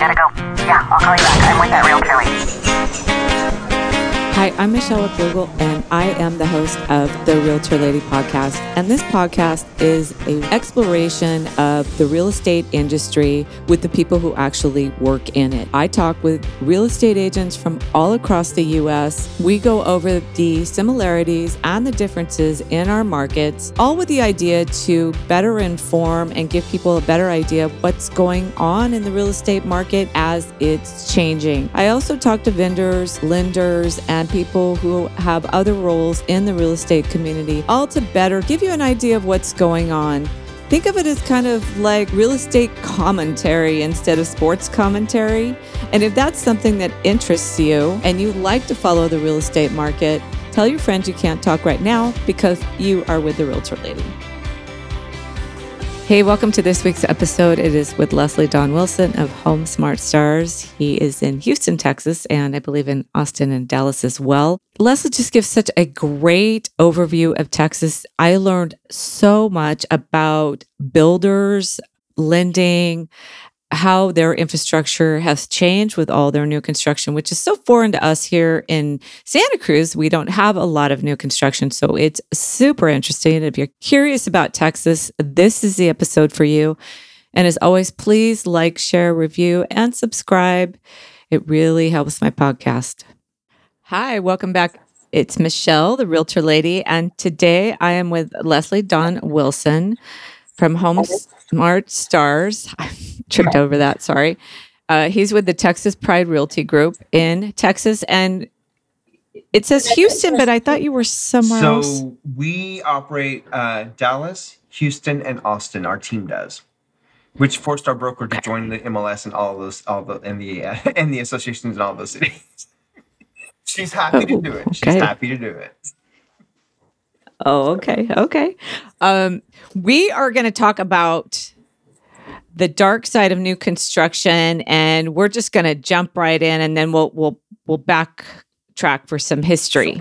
Gotta go. Yeah, I'll call you back. I'm with that real Kelly. Hi, I'm Michelle Vogel, and I am the host of the Realtor Lady podcast. And this podcast is an exploration of the real estate industry with the people who actually work in it. I talk with real estate agents from all across the U.S. We go over the similarities and the differences in our markets, all with the idea to better inform and give people a better idea of what's going on in the real estate market as it's changing. I also talk to vendors, lenders, and people who have other roles in the real estate community, all to better give you an idea of what's going on. Think of it as kind of like real estate commentary instead of sports commentary. And if that's something that interests you and you like to follow the real estate market, tell your friends you can't talk right now because you are with the Realtor Lady. Hey, welcome to this week's episode. It is with Leslie Don Wilson of HomeSmart Stars. He is in Houston, Texas, and I believe in Austin and Dallas as well. Leslie just gives such a great overview of Texas. I learned so much about builders, lending, how their infrastructure has changed with all their new construction, which is so foreign to us here in Santa Cruz. We don't have a lot of new construction, so it's super interesting. And if you're curious about Texas, this is the episode for you. And as always, please like, share, review, and subscribe. It really helps my podcast. Hi, welcome back. It's Michelle, the Realtor Lady, and today I am with Leslie Don Wilson from HomeSmart Stars. I tripped over that, sorry. He's with the Texas Pride Realty Group in Texas, and it says Houston, but I thought you were somewhere else. So we operate Dallas, Houston, and Austin. Our team does, which forced our broker to join the MLS and all those and the associations in all those cities. She's happy to do it. She's happy to do it. Oh, okay. Okay. We are going to talk about the dark side of new construction, and we're just going to jump right in, and then we'll backtrack for some history,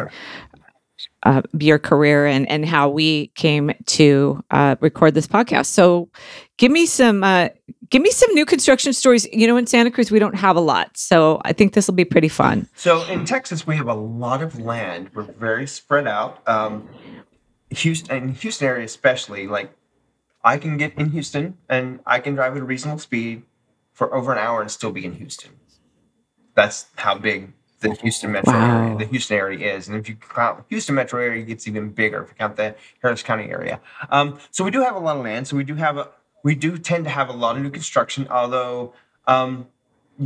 your career, and how we came to record this podcast. So, give me some new construction stories. You know, in Santa Cruz, we don't have a lot. So I think this will be pretty fun. So in Texas, we have a lot of land. We're very spread out. Houston area especially, like I can get in Houston and I can drive at a reasonable speed for over an hour and still be in Houston. That's how big the Houston metro area, the Houston area is. And if you count Houston metro area, it gets even bigger if you count the Harris County area. So we do have a lot of land. So we do tend to have a lot of new construction, although, in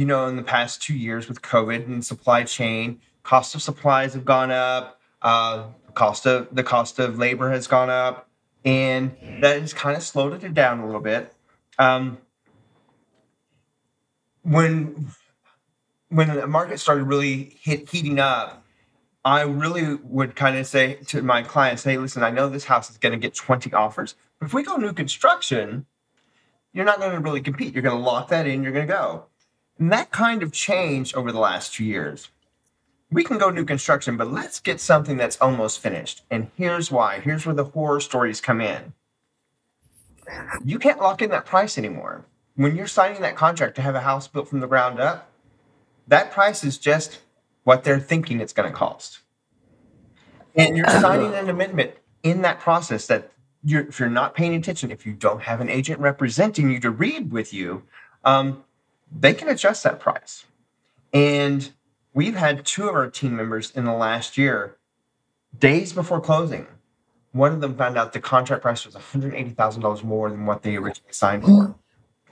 the past 2 years with COVID and supply chain, cost of supplies have gone up, the cost of labor has gone up, and that has kind of slowed it down a little bit. When the market started really heating up, I really would kind of say to my clients, hey, listen, I know this house is going to get 20 offers, but if we go new construction, you're not going to really compete. You're going to lock that in. You're going to go. And that kind of changed over the last 2 years. We can go new construction, but let's get something that's almost finished. And here's why. Here's where the horror stories come in. You can't lock in that price anymore. When you're signing that contract to have a house built from the ground up, that price is just what they're thinking it's going to cost. And you're signing an amendment in that process that if you're not paying attention, if you don't have an agent representing you to read with you, they can adjust that price. And we've had two of our team members in the last year, days before closing, one of them found out the contract price was $180,000 more than what they originally signed for,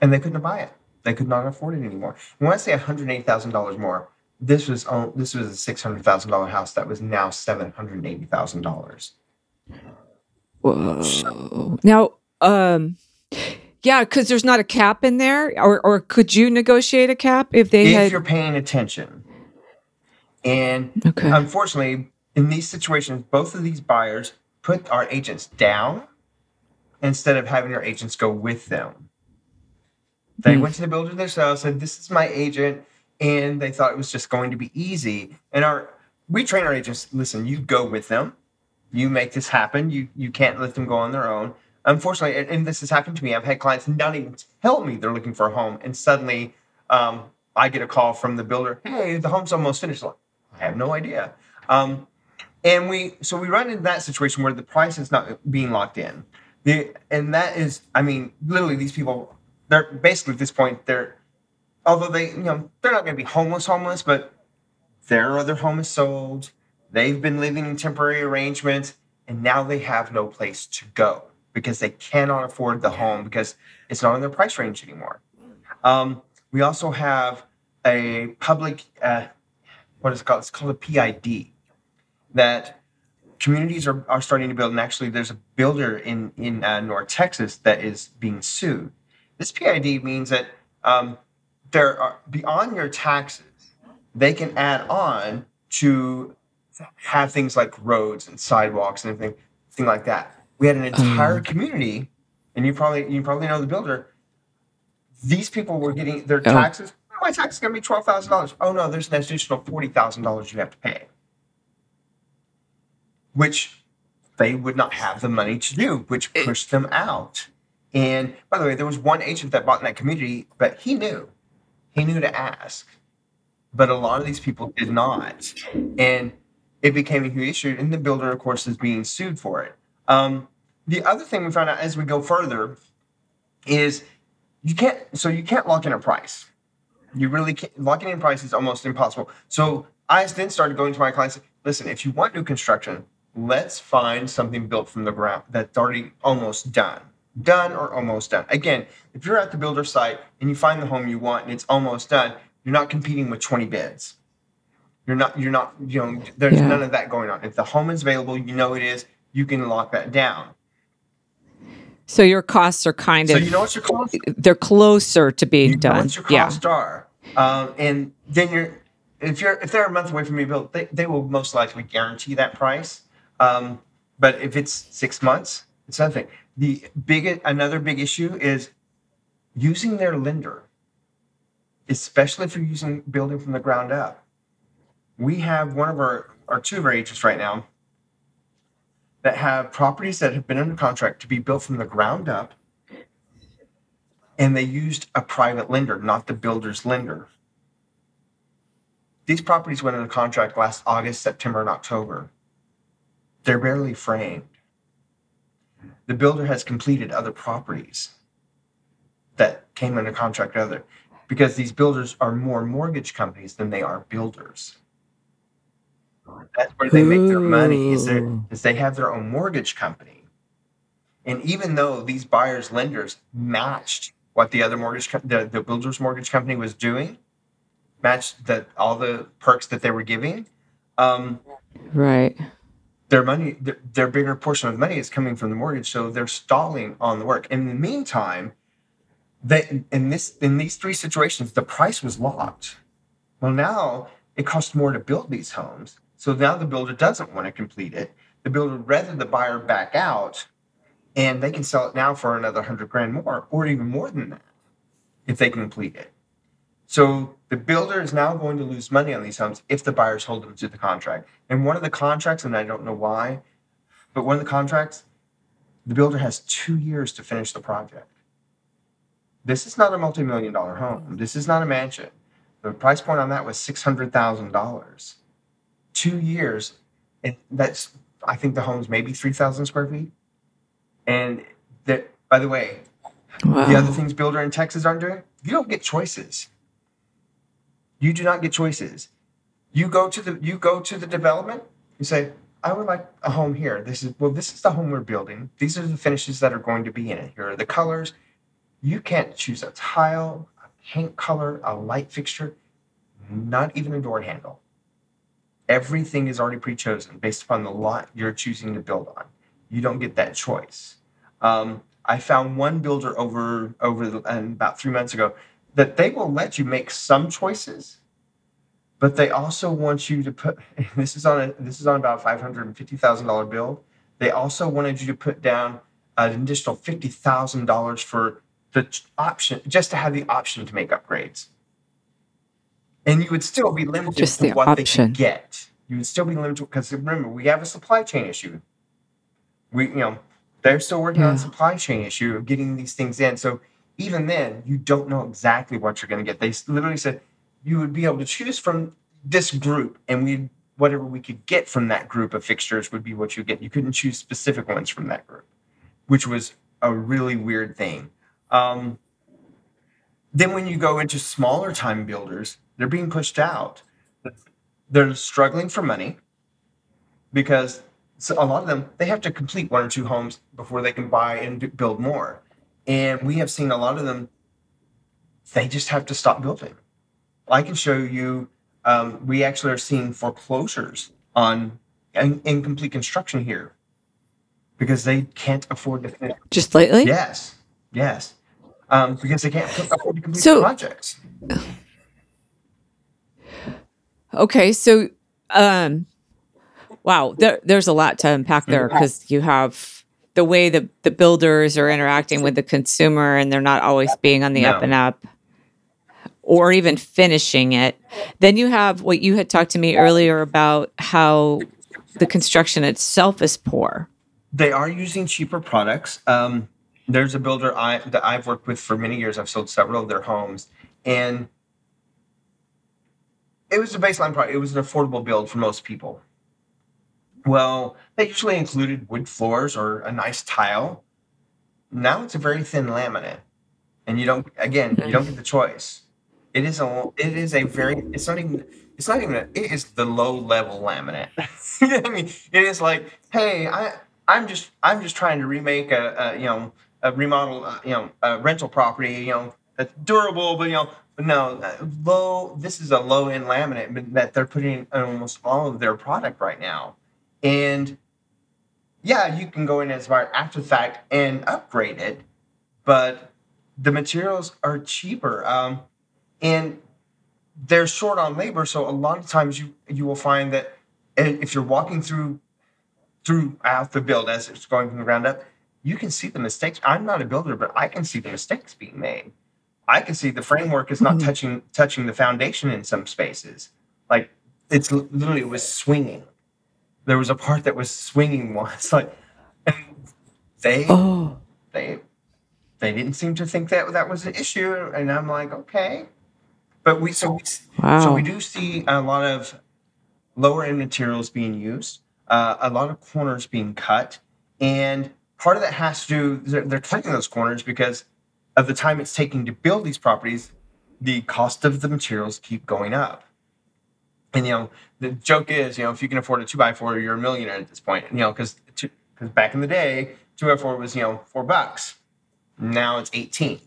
and they couldn't buy it. They could not afford it anymore. And when I say $180,000 more, this was a $600,000 house that was now $780,000. Whoa. Now, because there's not a cap in there, or could you negotiate a cap if you're paying attention? And Unfortunately, in these situations, both of these buyers put our agents down instead of having our agents go with them. They went to the builder themselves, said, "This is my agent," and they thought it was just going to be easy. And we train our agents, listen, you go with them. You make this happen. You can't let them go on their own. Unfortunately, and this has happened to me, I've had clients not even tell me they're looking for a home, and suddenly I get a call from the builder, hey, the home's almost finished. Like, I have no idea. And so we run into that situation where the price is not being locked in. And that is, I mean, literally these people, they're basically at this point, although they, they're not going to be homeless, but their other home is sold. They've been living in temporary arrangements, and now they have no place to go because they cannot afford the home because it's not in their price range anymore. We also have a public, what is it called? It's called a PID that communities are starting to build. And actually, there's a builder in North Texas that is being sued. This PID means that there are, beyond your taxes, they can add on to have things like roads and sidewalks and everything like that. We had an entire community, and you probably know the builder. These people were getting their taxes. Oh, my tax is going to be $12,000. Oh, no, there's an additional $40,000 you have to pay, which they would not have the money to do, which pushed them out. And by the way, there was one agent that bought in that community, but he knew to ask. But a lot of these people did not. And it became a huge issue. And the builder, of course, is being sued for it. The other thing we found out as we go further is you can't lock in a price. You really can't. Locking in price is almost impossible. So I then started going to my clients, listen, if you want new construction, let's find something built from the ground that's already almost done or almost done. Again, if you're at the builder site and you find the home you want and it's almost done, you're not competing with 20 bids. There's none of that going on. If the home is available, it is, you can lock that down. So your costs are you know what your costs are? They're closer to being done. You know what your costs are. And then if they're a month away from your build, they will most likely guarantee that price. But if it's 6 months, it's nothing. Another big issue is using their lender, especially if you're building from the ground up. We have two of our agents right now that have properties that have been under contract to be built from the ground up, and they used a private lender, not the builder's lender. These properties went under contract last August, September, and October. They're barely framed. The builder has completed other properties that came under contract because these builders are more mortgage companies than they are builders. That's where they make their money, is they have their own mortgage company. And even though these buyers' lenders matched what the other the builder's mortgage company was doing, matched all the perks that they were giving, right? Their money, their bigger portion of the money is coming from the mortgage, so they're stalling on the work. In the meantime, in these three situations, the price was locked. Well, now it costs more to build these homes. So now the builder doesn't want to complete it. The builder would rather the buyer back out, and they can sell it now for another $100,000 more, or even more than that, if they complete it. So the builder is now going to lose money on these homes if the buyers hold them to the contract. And one of the contracts, and I don't know why, but one of the contracts, the builder has 2 years to finish the project. This is not a multi-million-dollar home. This is not a mansion. The price point on that was $600,000. 2 years, and I think the home's maybe 3,000 square feet. And that, by the way, the other things builder in Texas aren't doing, you don't get choices. You do not get choices. You go to the development, you say, I would like a home here. This is the home we're building. These are the finishes that are going to be in it. Here are the colors. You can't choose a tile, a paint color, a light fixture, not even a door handle. Everything is already pre-chosen based upon the lot you're choosing to build on. You don't get that choice. I found one builder about 3 months ago that they will let you make some choices, but they also want you to put. This is on about a $550,000 build. They also wanted you to put down an additional $50,000 for the option, just to have the option to make upgrades. And you would still be limited to what they can get. You would still be limited because remember, we have a supply chain issue. They're still working on a supply chain issue of getting these things in. So even then, you don't know exactly what you're going to get. They literally said you would be able to choose from this group, and we whatever we could get from that group of fixtures would be what you get. You couldn't choose specific ones from that group, which was a really weird thing. Then when you go into smaller time builders, they're being pushed out. They're struggling for money because a lot of them, they have to complete one or two homes before they can buy and build more. And we have seen a lot of them, they just have to stop building. I can show you, we actually are seeing foreclosures on incomplete construction here because they can't afford to finish. Just lately? Yes. Because they can't afford to complete projects. Okay, so, wow, there's a lot to unpack there because you have the way the builders are interacting with the consumer and they're not always being on the up and up or even finishing it. Then you have what you had talked to me earlier about how the construction itself is poor. They are using cheaper products. There's a builder that I've worked with for many years. I've sold several of their homes, and it was a baseline product. It was an affordable build for most people. Well, they usually included wood floors or a nice tile. Now it's a very thin laminate, and you don't get the choice. It is the low level laminate. You know what I mean? It is like, hey, I'm just trying to remake a rental property, that's durable, but this is a low end laminate that they're putting in almost all of their product right now. And yeah, you can go in as far after the fact and upgrade it, but the materials are cheaper. And they're short on labor. So a lot of times you will find that if you're walking throughout the build as it's going from the ground up, you can see the mistakes. I'm not a builder, but I can see the mistakes being made. I can see the framework is not touching the foundation in some spaces. Like it was swinging. There was a part that was swinging once. Like, and they didn't seem to think that was an issue. And I'm like, okay, but we do see a lot of lower end materials being used. A lot of corners being cut, and part of that has to do, they're cutting those corners because of the time it's taking to build these properties, the cost of the materials keep going up. And, the joke is, if you can afford a 2x4, you're a millionaire at this point, because back in the day, 2x4 was, $4. Now it's 18.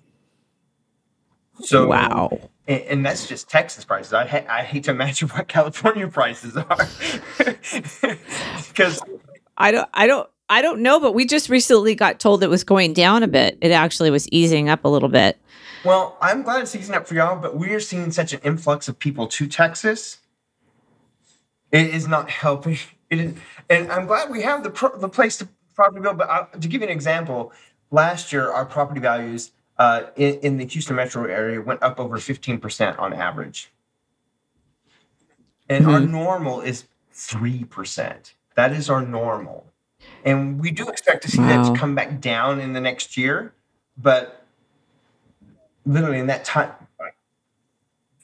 So, wow. And that's just Texas prices. I hate to imagine what California prices are. Because I don't know, but we just recently got told it was going down a bit. It actually was easing up a little bit. Well, I'm glad it's easing up for y'all, but we are seeing such an influx of people to Texas. It is not helping. It is, and I'm glad we have the place to property build. But to give you an example, last year our property values in the Houston metro area went up over 15% on average. And our normal is 3%. That is our normal. And we do expect to see that to come back down in the next year. But literally in that time,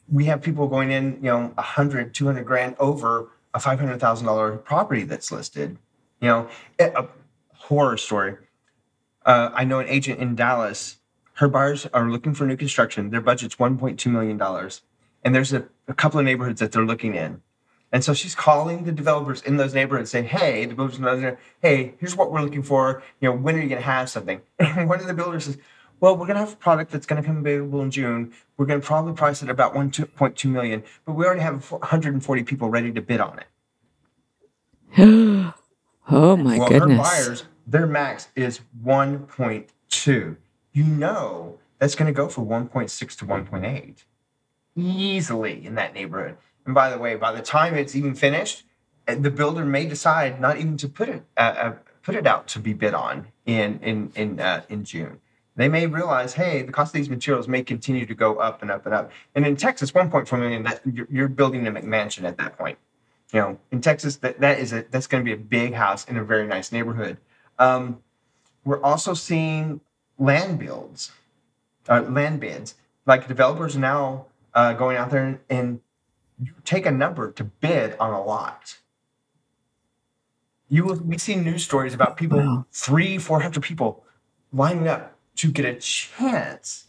we have people going in, $100,000-$200,000 over a $500,000 property that's listed. A horror story. I know an agent in Dallas. Her buyers are looking for new construction. Their budget's $1.2 million. And there's a couple of neighborhoods that they're looking in. And so she's calling the developers in those neighborhoods saying, hey, the builders in those neighborhoods, hey, here's what we're looking for. When are you going to have something? And one of the builders says, well, we're going to have a product that's going to come available in June. We're going to probably price it about $1.2 million, but we already have 140 people ready to bid on it. Oh, my goodness. Her buyers, their max is 1.2. That's going to go for 1.6 to 1.8 easily in that neighborhood. And by the way, by the time it's even finished, the builder may decide not even to put it out to be bid on in June. They may realize, hey, the cost of these materials may continue to go up and up and up. And in Texas, 1.4 million, you're building a McMansion at that point. In Texas, that's going to be a big house in a very nice neighborhood. We're also seeing land builds. land bids. Like developers now going out there and you take a number to bid on a lot. We see news stories about people, 300-400 people lining up to get a chance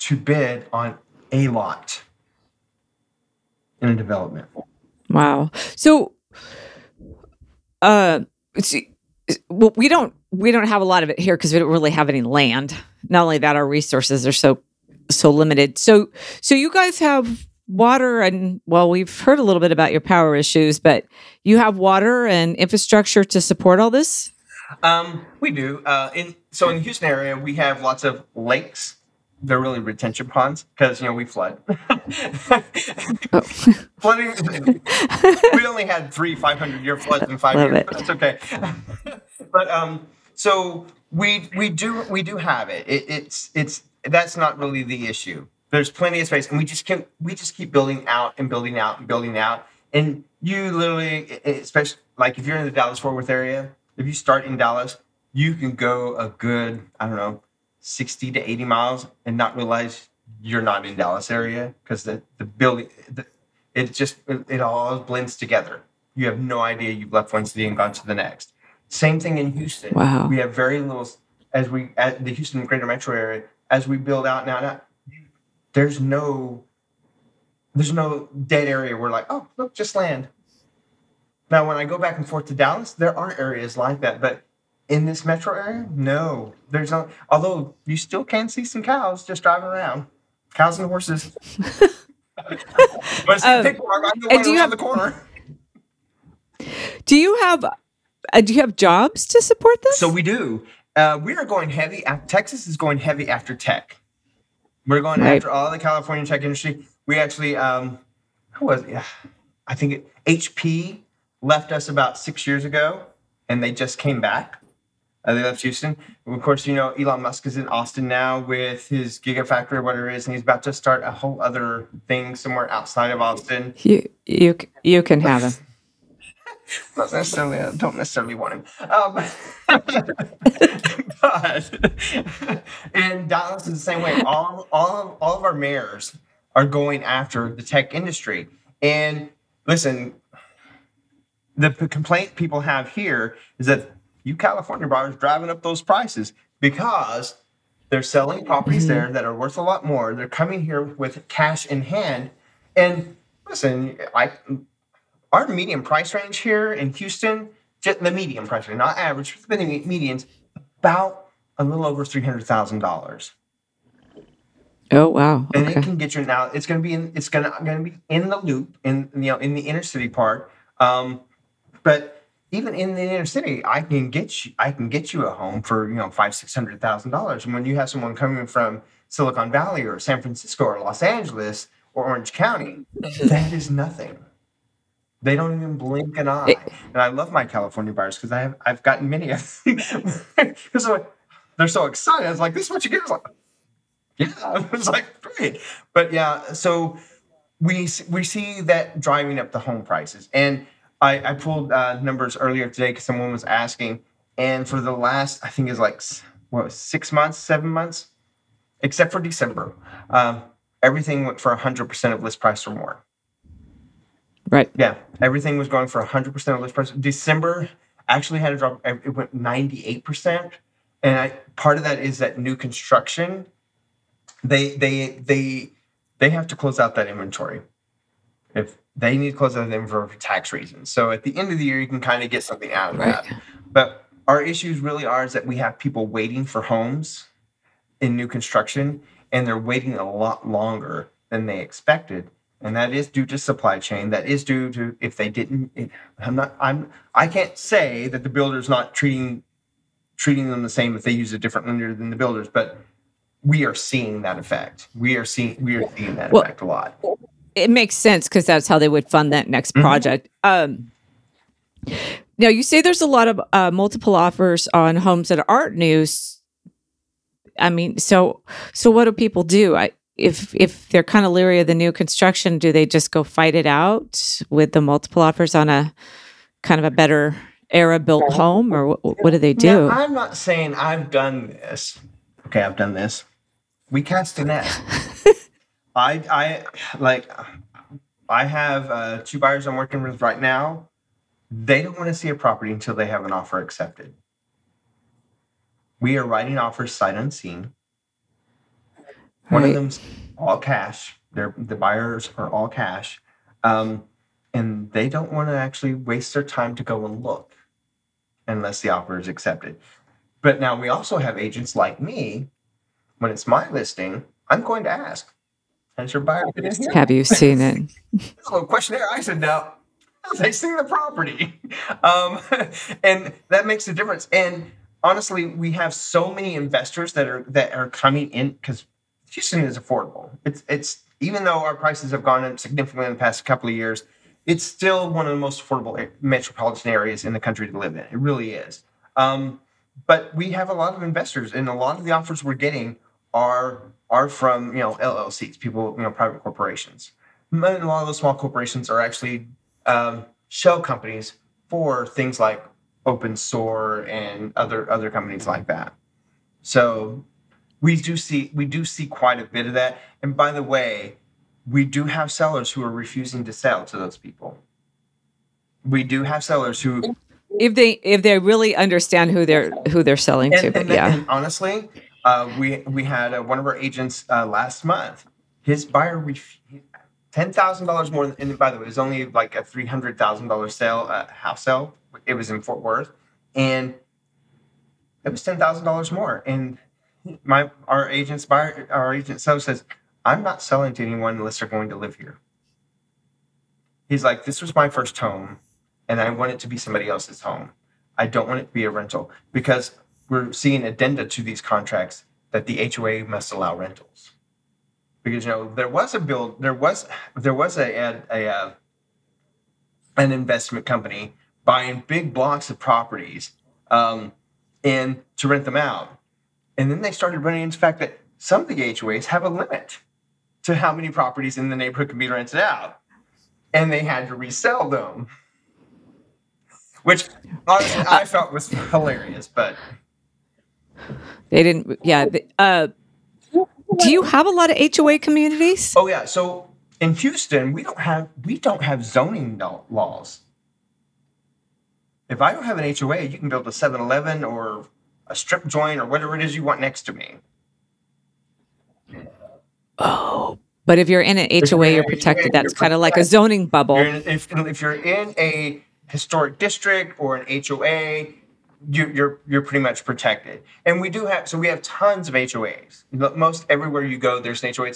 to bid on a lot in a development. Wow. So, well, we don't have a lot of it here because we don't really have any land. Not only that, our resources are so limited. So you guys have water and, well, we've heard a little bit about your power issues, but you have water and infrastructure to support all this? We do. So in the Houston area, we have lots of lakes. They're really retention ponds because, we flood. Flooding. We only had 3 500-year floods in 5 years. But that's okay. But so we do have it. It's that's not really the issue. There's plenty of space, and we just keep building out and building out and building out. And you literally, especially like if you're in the Dallas Fort Worth area, if you start in Dallas, you can go a good 60 to 80 miles and not realize you're not in Dallas area because the building, it all blends together. You have no idea you've left one city and gone to the next. Same thing in Houston. Wow. We have very little, at the Houston greater metro area, as we build out and out, there's no dead area. We're like, oh, look, just land. Now, when I go back and forth to Dallas, there are areas like that, but in this metro area, no. There's not. Although you still can see some cows just driving around, cows and horses. Do you have jobs to support this? So we do. We are going heavy. Texas is going heavy after tech. We're going after all the California tech industry. We actually, I think HP left us about 6 years ago, and they just came back. They left Houston. Of course, Elon Musk is in Austin now with his Gigafactory or whatever it is, and he's about to start a whole other thing somewhere outside of Austin. You can have him. Don't necessarily want him. But in Dallas is the same way. All of our mayors are going after the tech industry. And listen, the complaint people have here is that you California buyers driving up those prices because they're selling properties there that are worth a lot more. They're coming here with cash in hand. And listen, our median price range here in Houston, just the median price range, not average, but the median's about a little over $300,000. Oh wow! And okay. It can get you now. It's going to be in the loop in the inner city part, but. Even in the inner city, I can get you a home for $500,000-$600,000. And when you have someone coming from Silicon Valley or San Francisco or Los Angeles or Orange County, that is nothing. They don't even blink an eye. And I love my California buyers because I've gotten many of them. So they're so excited. I was like, "This is what you get." I was like, "Yeah," I was like, "Great," but yeah. So we see that driving up the home prices and. I pulled numbers earlier today because someone was asking, and for the last, I think it's 7 months, except for December, everything went for 100% of list price or more. Right. Yeah, everything was going for 100% of list price. December actually had a drop. It went 98%, and part of that is that new construction, they have to close out that inventory. If they need to close out them for tax reasons. So at the end of the year, you can kind of get something out of that. But our issues really are is that we have people waiting for homes in new construction, and they're waiting a lot longer than they expected. And that is due to supply chain. That is due to if they didn't. I can't say that the builder's not treating them the same if they use a different lender than the builders. But we are seeing that effect. We are seeing that effect a lot. It makes sense because that's how they would fund that next project. Now, you say there's a lot of multiple offers on homes that aren't new. I mean, so what do people do? If they're kind of leery of the new construction, do they just go fight it out with the multiple offers on a kind of a better era-built home, or what do they do? Now, I'm not saying I've done this. Okay, I've done this. We cast a net. I have two buyers I'm working with right now. They don't want to see a property until they have an offer accepted. We are writing offers sight unseen. One of them's all cash. The buyers are all cash. And they don't want to actually waste their time to go and look unless the offer is accepted. But now we also have agents like me. When it's my listing, I'm going to ask, has your buyer been in here? Have you seen it? A little questionnaire. I said, no. They see the property. And that makes a difference. And honestly, we have so many investors that are coming in because Houston is affordable. It's even though our prices have gone up significantly in the past couple of years, it's still one of the most affordable metropolitan areas in the country to live in. It really is. But we have a lot of investors, and a lot of the offers we're getting are from LLCs, people, private corporations. A lot of those small corporations are actually shell companies for things like OpenSoar and other companies like that. So we do see quite a bit of that. And by the way, we do have sellers who are refusing to sell to those people. We do have sellers who, if they really understand who they're selling to. And honestly, we had one of our agents last month. His buyer refused. $10,000 more, and by the way, it was only like a $300,000 sale, house sale. It was in Fort Worth, and it was $10,000 more. And our agent says, "I'm not selling to anyone unless they're going to live here." He's like, "This was my first home, and I want it to be somebody else's home. I don't want it to be a rental because we're seeing addenda to these contracts that the HOA must allow rentals." Because there was an investment company buying big blocks of properties and to rent them out, and then they started running into the fact that some of the HOAs have a limit to how many properties in the neighborhood can be rented out, and they had to resell them, which honestly I felt was hilarious. But they didn't. Yeah. Do you have a lot of HOA communities? Oh yeah. So in Houston, we don't have zoning laws. If I don't have an HOA, you can build a 7-Eleven or a strip joint or whatever it is you want next to me. Oh, but if you're in an HOA, you're protected. That's kind of like a zoning bubble. If you're in a historic district or an HOA, you're pretty much protected. And we have tons of HOAs. Most everywhere you go, there's an HOA.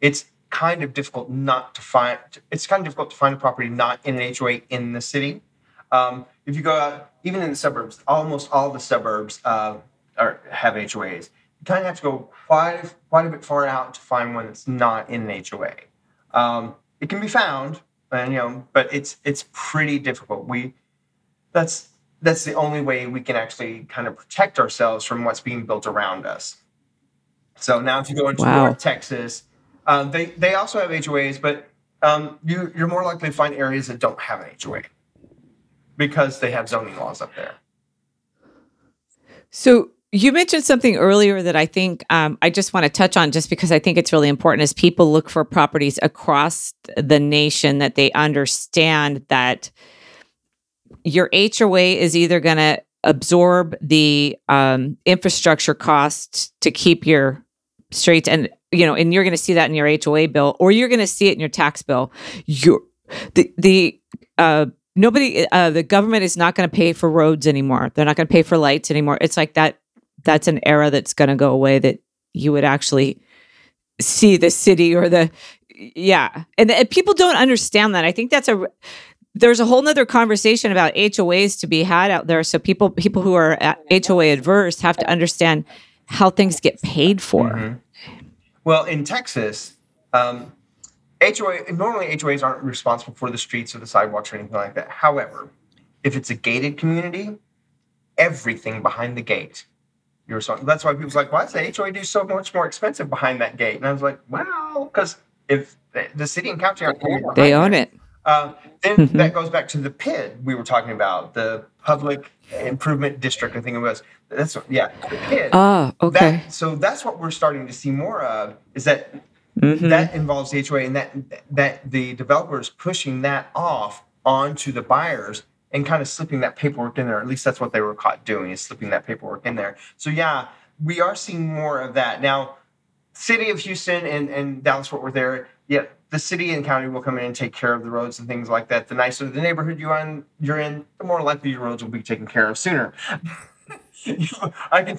It's kind of difficult to find a property not in an HOA in the city. If you go out, even in the suburbs, almost all the suburbs have HOAs. You kind of have to go quite a bit far out to find one that's not in an HOA. It can be found, and but it's pretty difficult. That's the only way we can actually kind of protect ourselves from what's being built around us. So now if you go into North Texas, they also have HOAs, but you're more likely to find areas that don't have an HOA because they have zoning laws up there. So you mentioned something earlier that I think I just want to touch on just because I think it's really important as people look for properties across the nation that they understand that your HOA is either going to absorb the infrastructure costs to keep your streets, and you're going to see that in your HOA bill, or you're going to see it in your tax bill. The government is not going to pay for roads anymore. They're not going to pay for lights anymore. It's like that. That's an era that's going to go away that you would actually see the city or the and people don't understand that. I think there's a whole nother conversation about HOAs to be had out there. So people who are HOA adverse have to understand how things get paid for. Mm-hmm. Well, in Texas, HOAs aren't responsible for the streets or the sidewalks or anything like that. However, if it's a gated community, everything behind the gate, you're responsible. That's why people's like, why is the HOA do so much more expensive behind that gate? And I was like, well, because if the city and county aren't, they own it. Then that goes back to the PID we were talking about, the Public Improvement District, I think it was. That's what, yeah, the PID. Ah, okay. So that's what we're starting to see more of, is that that involves the HOA, and that the developer is pushing that off onto the buyers and kind of slipping that paperwork in there. At least that's what they were caught doing, is slipping that paperwork in there. So yeah, we are seeing more of that. Now, City of Houston and Dallas Fort Worth area, yeah, the city and county will come in and take care of the roads and things like that. The nicer the neighborhood you're in, the more likely your roads will be taken care of sooner. I can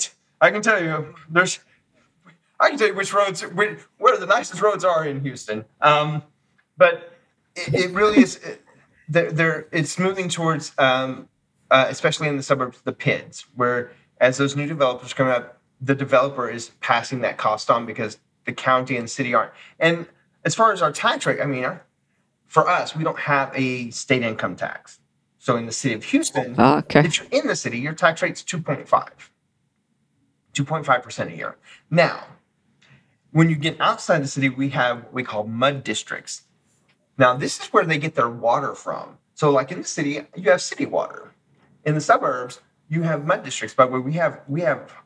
tell you which roads, where the nicest roads are in Houston. But it really is, it's moving towards, especially in the suburbs, the PIDs, where as those new developers come up, the developer is passing that cost on because the county and city aren't. And as far as our tax rate, I mean, for us, we don't have a state income tax. So in the city of Houston, if you're in the city, your tax rate's 2.5% a year. Now, when you get outside the city, we have what we call mud districts. Now, this is where they get their water from. So like in the city, you have city water. In the suburbs, you have mud districts. By the way, we have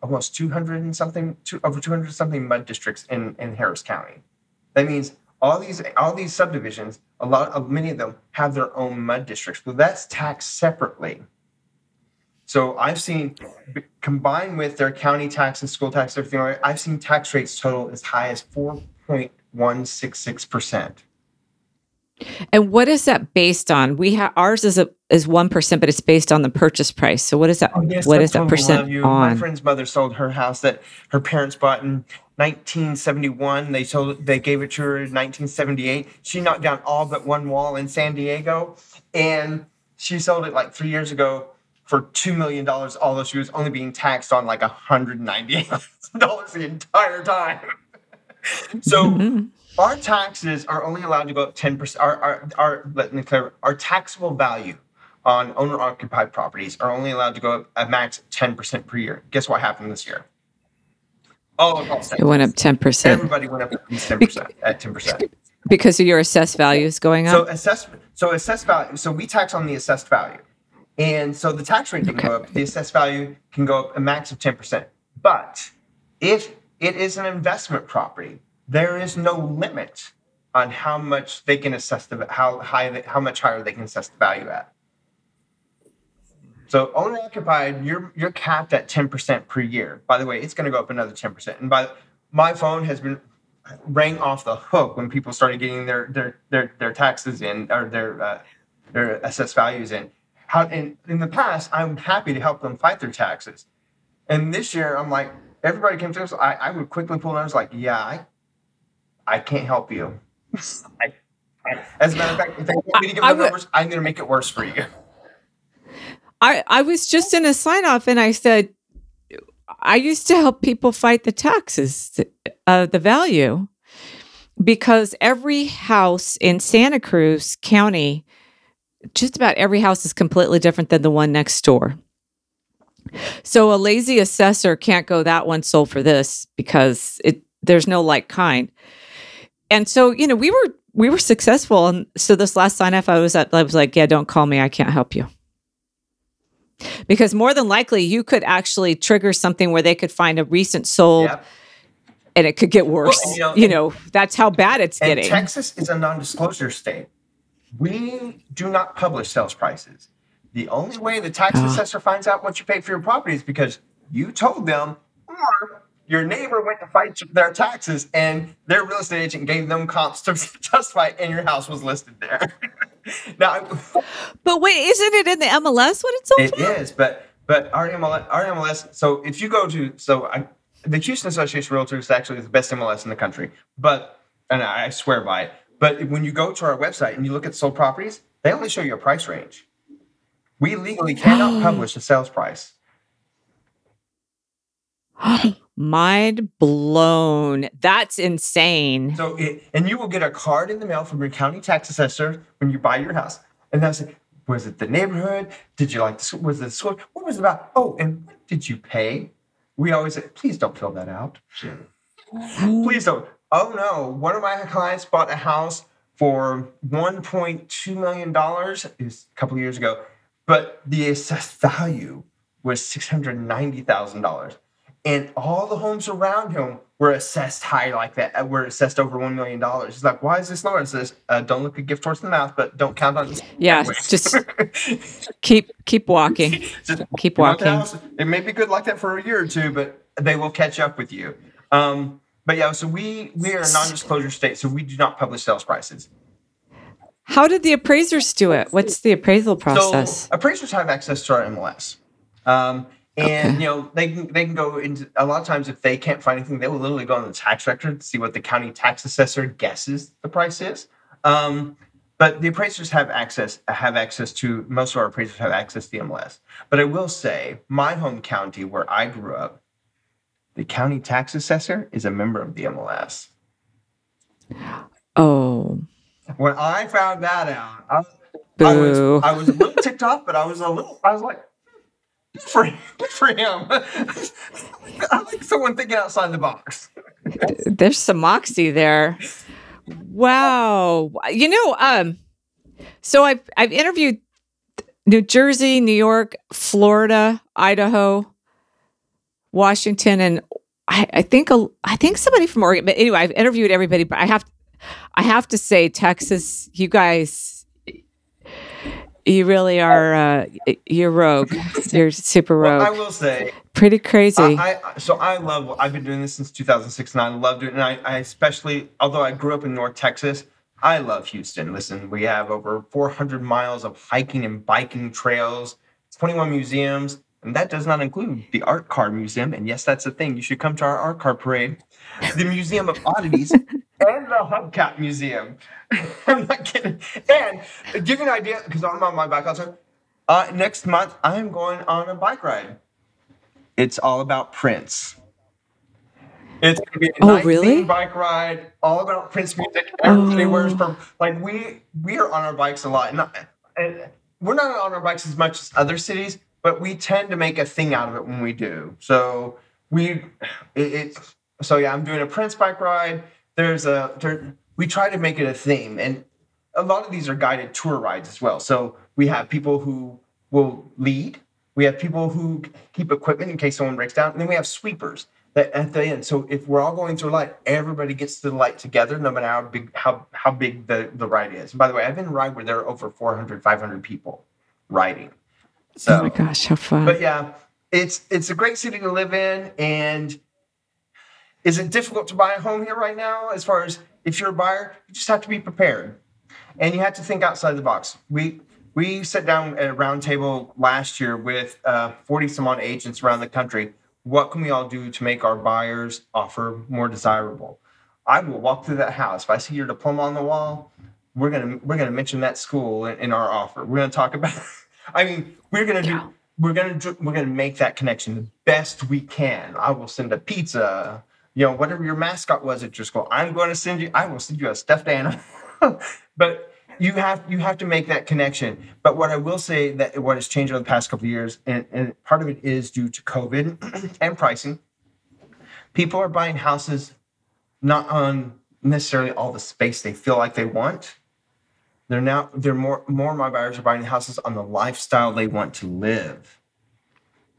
almost 200 something mud districts in Harris County. That means all these subdivisions, many of them have their own mud districts, but that's taxed separately. So I've seen, combined with their county tax and school tax, everything, I've seen tax rates total as high as 4.166%. And what is that based on? We have ours is 1%, but it's based on the purchase price. So what is that? What is that percent on? My friend's mother sold her house that her parents bought in 1971. They gave it to her in 1978. She knocked down all but one wall in San Diego, and she sold it like 3 years ago for $2 million, although she was only being taxed on like $198 the entire time. So our taxes are only allowed to go up 10%. Let me clarify, our taxable value on owner-occupied properties are only allowed to go up a max 10% per year. Guess what happened this year? It went up 10%. Everybody went up at least 10%. At 10%. Because of your assessed values going up? So we tax on the assessed value. And so the tax rate didn't go up. The assessed value can go up a max of 10%. But if it is an investment property, there is no limit on how much they can assess how much higher they can assess the value at. So owner occupied, you're capped at 10% per year. By the way, it's going to go up another 10%. And my phone has been rang off the hook when people started getting their taxes in, or their assessed values in. In the past, I'm happy to help them fight their taxes. And this year, I'm like, everybody came to us. I would quickly pull in. I was like, yeah, I can't help you. As a matter of fact, if they want me to give them the numbers, I'm going to make it worse for you. I was just in a sign-off, and I said, I used to help people fight the taxes, the value, because every house in Santa Cruz County, just about every house is completely different than the one next door. So a lazy assessor can't go, that one sold for this, because there's no like kind. And so, we were successful. And so this last sign off I was like, yeah, don't call me. I can't help you. Because more than likely you could actually trigger something where they could find a recent sold and it could get worse. Well, that's how bad it's getting. Texas is a non-disclosure state. We do not publish sales prices. The only way the tax assessor finds out what you paid for your property is because you told them, or your neighbor went to fight their taxes and their real estate agent gave them comps to justify it, and your house was listed there. But wait, isn't it in the MLS what it's sold for? It is, but our MLS, so if you go to, the Houston Association of Realtors is actually the best MLS in the country, and I swear by it. But when you go to our website and you look at sold properties, they only show you a price range. We legally cannot publish a sales price. Mind blown. That's insane. So, and you will get a card in the mail from your county tax assessor when you buy your house. And they'll say, was it the neighborhood? Did you like the, was it the school? What was it about? Oh, and what did you pay? We always say, please don't fill that out. Please don't. Oh no, one of my clients bought a house for $1.2 million is a couple of years ago, but the assessed value was $690,000. And all the homes around him were assessed high like that, were assessed over $1 million. He's like, why is this lower? It says, don't look a gift horse in the mouth, but don't count on it. Yeah, just keep walking. Just keep walking. It may be good like that for a year or two, but they will catch up with you. But yeah, so we are a non-disclosure state, so we do not publish sales prices. How did the appraisers do it? What's the appraisal process? So appraisers have access to our MLS. And, you know, they can go into, a lot of times if they can't find anything, they will literally go on the tax record to see what the county tax assessor guesses the price is. But the appraisers have access to, most of our appraisers have access to the MLS. But I will say, my home county where I grew up, the county tax assessor is a member of the MLS. Oh. When I found that out, I was a little ticked off, but I was like, Good for him. I like someone thinking outside the box. There's some moxie there. Wow. You know, so I've interviewed New Jersey, New York, Florida, Idaho, Washington, and I think somebody from Oregon. But anyway, I've interviewed everybody. But I have to say, Texas, you guys. You really are, you're rogue. You're super rogue. Well, I will say. Pretty crazy. I've been doing this since 2006, and I love doing it. And I especially, although I grew up in North Texas, I love Houston. Listen, we have over 400 miles of hiking and biking trails, 21 museums, and that does not include the Art Car Museum. And yes, that's a thing. You should come to our Art Car Parade, the Museum of Oddities, and the Hubcap Museum. I'm not kidding. And to give you an idea, because I'm on my bike also, next month I'm going on a bike ride. It's all about Prince. It's going to be a nice bike ride, all about Prince music. Everybody wears purple. Like, we are on our bikes a lot. And we're not on our bikes as much as other cities, but we tend to make a thing out of it when we do. So, I'm doing a Prince bike ride. We try to make it a theme, and a lot of these are guided tour rides as well. So we have people who will lead, we have people who keep equipment in case someone breaks down, and then we have sweepers that at the end. So if we're all going through a light, everybody gets to the light together, no matter how big the ride is. And by the way, I've been in a ride where there are over 400, 500 people riding. So, oh my gosh, how fun! But yeah, it's a great city to live in, and. Is it difficult to buy a home here right now? As far as if you're a buyer, you just have to be prepared. And you have to think outside the box. We sat down at a round table last year with 40-some-odd agents around the country. What can we all do to make our buyers' offer more desirable? I will walk through that house. If I see your diploma on the wall, we're gonna mention that school in our offer. We're gonna talk about it. I mean, we're gonna make that connection the best we can. I will send a pizza. You know, whatever your mascot was at your school, I will send you a stuffed animal. But you have to make that connection. But what I will say that what has changed over the past couple of years, and part of it is due to COVID and pricing, people are buying houses not on necessarily all the space they feel like they want. More of my buyers are buying houses on the lifestyle they want to live.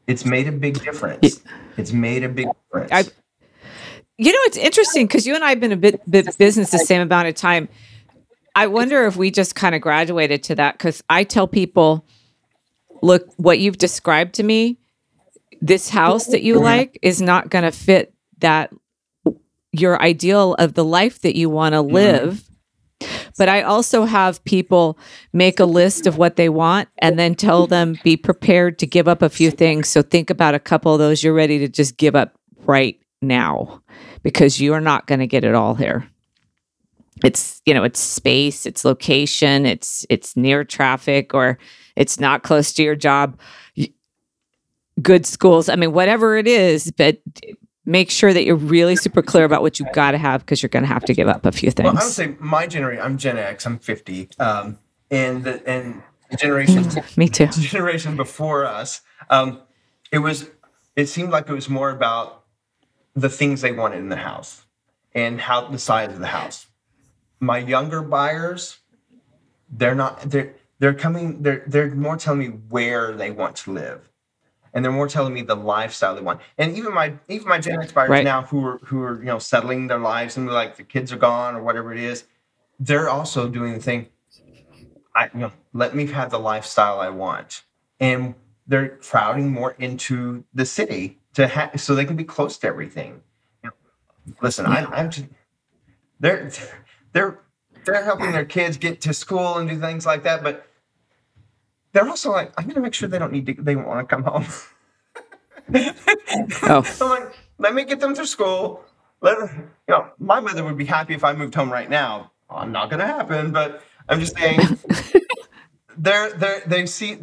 It's made a big difference. You know, it's interesting because you and I have been a bit business the same amount of time. I wonder if we just kind of graduated to that, because I tell people, look, what you've described to me, this house that you like is not going to fit that your ideal of the life that you want to live. But I also have people make a list of what they want and then tell them, be prepared to give up a few things. So think about a couple of those you're ready to just give up right now, because you are not going to get it all here. It's, you know, it's space, it's location, it's near traffic, or it's not close to your job, good schools. I mean, whatever it is, but make sure that you're really super clear about what you've got to have, because you're going to have to give up a few things. Well, I would say my generation, I'm Gen X, I'm 50, and the generation, me too, the generation before us, it seemed like it was more about the things they wanted in the house and how the size of the house. my younger buyers, they're more telling me where they want to live. And they're more telling me the lifestyle they want. And even my Gen X buyers now who are settling their lives and like the kids are gone or whatever it is, they're also doing the thing. Let me have the lifestyle I want. And they're crowding more into the city to so they can be close to everything. Listen, they're helping their kids get to school and do things like that, but they're also like, I'm going to make sure they don't need to, they want to come home. So I'm like, let me get them through school. My mother would be happy if I moved home right now. I'm not going to happen, but I'm just saying they see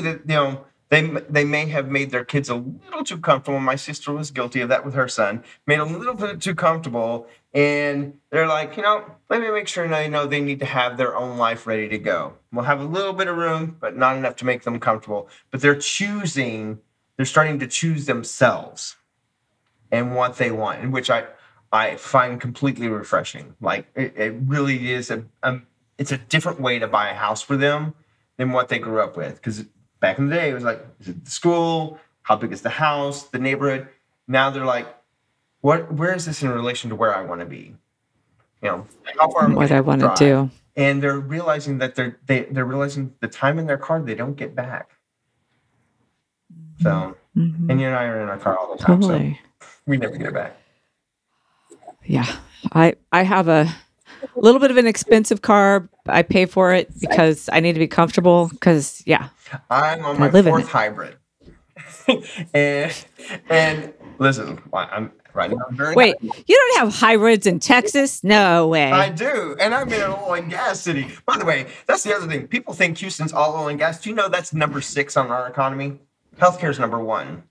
that, they may have made their kids a little too comfortable. My sister was guilty of that with her son, made a little bit too comfortable. And they're like, let me make sure they know they need to have their own life ready to go. We'll have a little bit of room, but not enough to make them comfortable. But they're starting to choose themselves and what they want, and which I find completely refreshing. Like it really is it's a different way to buy a house for them than what they grew up with. Because back in the day, it was like, is it the school? How big is the house? The neighborhood? Now they're like, where is this in relation to where I want to be? How far what I want to do. And they're realizing that they're realizing the time in their car they don't get back. So, and you and I are in our car all the time, totally. So we never get it back. Yeah, I have a little bit of an expensive car. I pay for it because I need to be comfortable. Because I'm on my fourth hybrid. and listen, I'm right now. Wait, you don't have hybrids in Texas? No way. I do, and I'm in an oil and gas city. By the way, that's the other thing. People think Houston's all oil and gas. Do you know that's number 6 on our economy? Healthcare is number 1.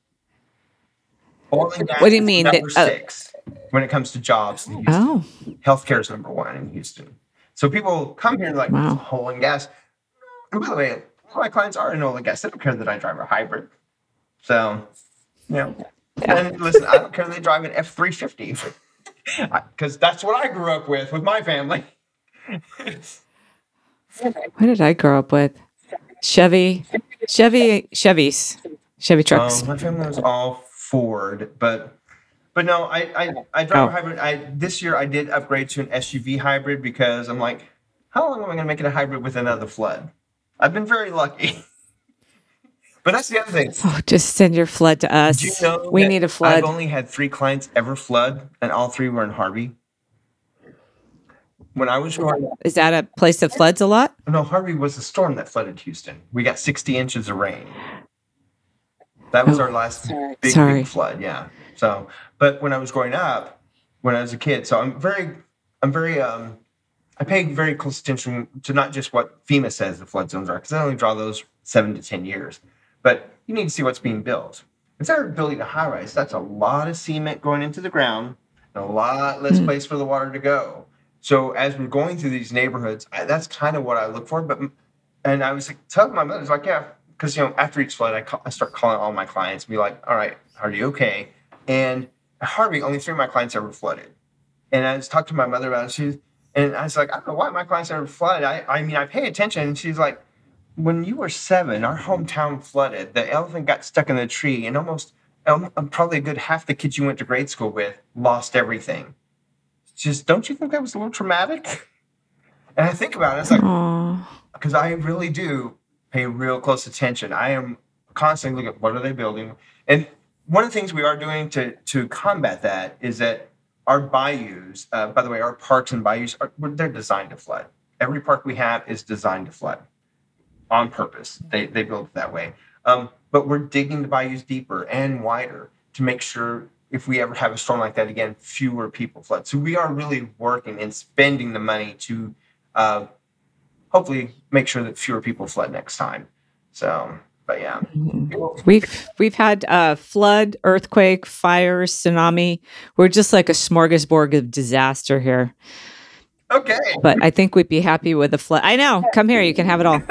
Oil and gas is number 6 when it comes to jobs in Houston. Oh. Healthcare is number 1 in Houston. So people come here and like, oil and gas. And by the way, my clients are in oil and gas. They don't care that I drive a hybrid. So, and listen, I don't care if they drive an F-350 because that's what I grew up with my family. What did I grow up with? Chevys, Chevy trucks. My family was all Ford, but no, I drive a hybrid. This year I did upgrade to an SUV hybrid because I'm like, how long am I going to make it a hybrid with another flood? I've been very lucky. But that's the other thing. Oh, just send your flood to us. You know we need a flood. I've only had 3 clients ever flood, and all 3 were in Harvey. When I was growing up, is that a place that floods a lot? No, Harvey was the storm that flooded Houston. We got 60 inches of rain. That was our last big flood. Yeah. So, but when I was growing up, when I was a kid, so I'm very, I pay very close attention to not just what FEMA says the flood zones are, because I only draw those 7 to 10 years. But you need to see what's being built. If they're building a high-rise, that's a lot of cement going into the ground and a lot less place for the water to go. So as we're going through these neighborhoods, that's kind of what I look for. And I was like, telling my mother, it's like, because after each flood, I start calling all my clients and be like, all right, are you okay? And Harvey, only 3 of my clients ever flooded. And I just talked to my mother about it. And I was like, I don't know why my clients ever flood. I mean, I pay attention. And she's like, when you were 7, our hometown flooded. The elephant got stuck in the tree, and almost probably a good half the kids you went to grade school with lost everything. Just, don't you think that was a little traumatic? And I think about it, it's like, because I really do pay real close attention. I am constantly looking at what are they building. And one of the things we are doing to combat that is that our bayous, by the way, our parks and bayous, they're designed to flood. Every park we have is designed to flood. On purpose. They build it that way. But we're digging the bayous deeper and wider to make sure if we ever have a storm like that again, fewer people flood. So we are really working and spending the money to hopefully make sure that fewer people flood next time. So, but yeah. We've had flood, earthquake, fires, tsunami. We're just like a smorgasbord of disaster here. Okay. But I think we'd be happy with a flood. I know. Come here. You can have it all.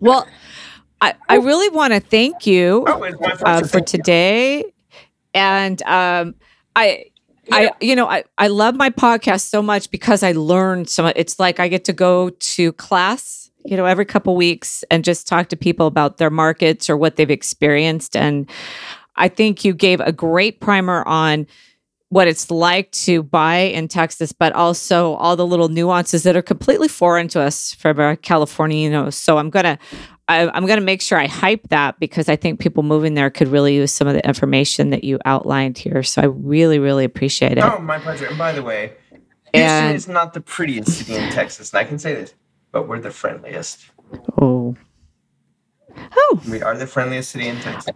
Well, I really want to thank you for today. And I love my podcast so much because I learned so much. It's like I get to go to class, every couple of weeks and just talk to people about their markets or what they've experienced. And I think you gave a great primer on what it's like to buy in Texas, but also all the little nuances that are completely foreign to us from our Californianos. So I'm gonna make sure I hype that because I think people moving there could really use some of the information that you outlined here. So I really, really appreciate it. Oh, my pleasure. And by the way, Houston is not the prettiest city in Texas, and I can say this, but we're the friendliest. Oh, we are the friendliest city in Texas.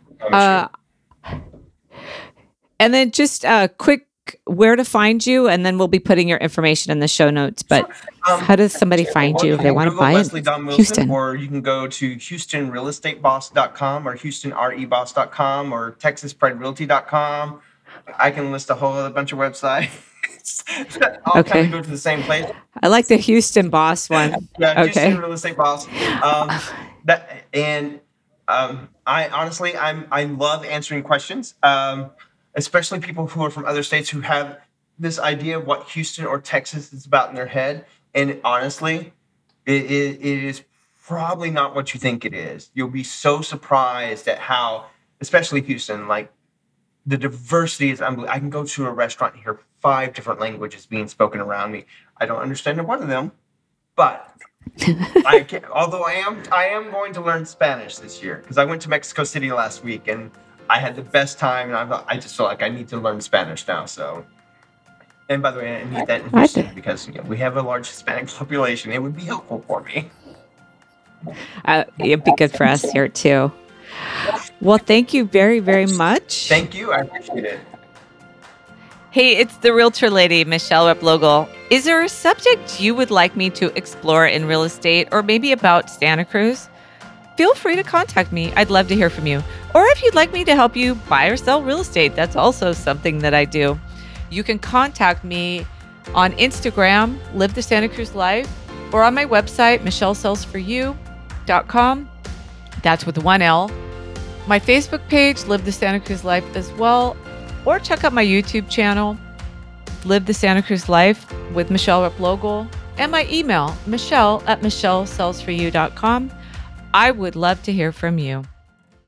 And then just a quick where to find you, and then we'll be putting your information in the show notes. But how does somebody find you if they want to buy Leslie Don Wilson, Houston? Or you can go to HoustonRealEstateBoss.com or HoustonREBoss.com or TexasPrideRealty.com. I can list a whole other bunch of websites. All kind of go to the same place. I like the Houston Boss one. Yeah, Houston Real Estate Boss. I honestly, I love answering questions. Especially people who are from other states who have this idea of what Houston or Texas is about in their head. And honestly, it is probably not what you think it is. You'll be so surprised at how, especially Houston, like the diversity is unbelievable. I can go to a restaurant and hear 5 different languages being spoken around me. I don't understand one of them, but I am going to learn Spanish this year because I went to Mexico City last week and I had the best time, and I just feel like I need to learn Spanish now. So, and by the way, I need that in Houston because we have a large Hispanic population. It would be helpful for me. It'd be good for us here too. Well, thank you very, very much. Thank you. I appreciate it. Hey, it's the Realtor Lady, Michelle Vogel. Is there a subject you would like me to explore in real estate or maybe about Santa Cruz? Feel free to contact me. I'd love to hear from you. Or if you'd like me to help you buy or sell real estate, that's also something that I do. You can contact me on Instagram, Live the Santa Cruz Life, or on my website, michellesellsforyou.com. That's with 1 L. My Facebook page, Live the Santa Cruz Life as well, or check out my YouTube channel, Live the Santa Cruz Life with Michelle Vogel, and my email, michelle@michellesellsforyou.com. I would love to hear from you.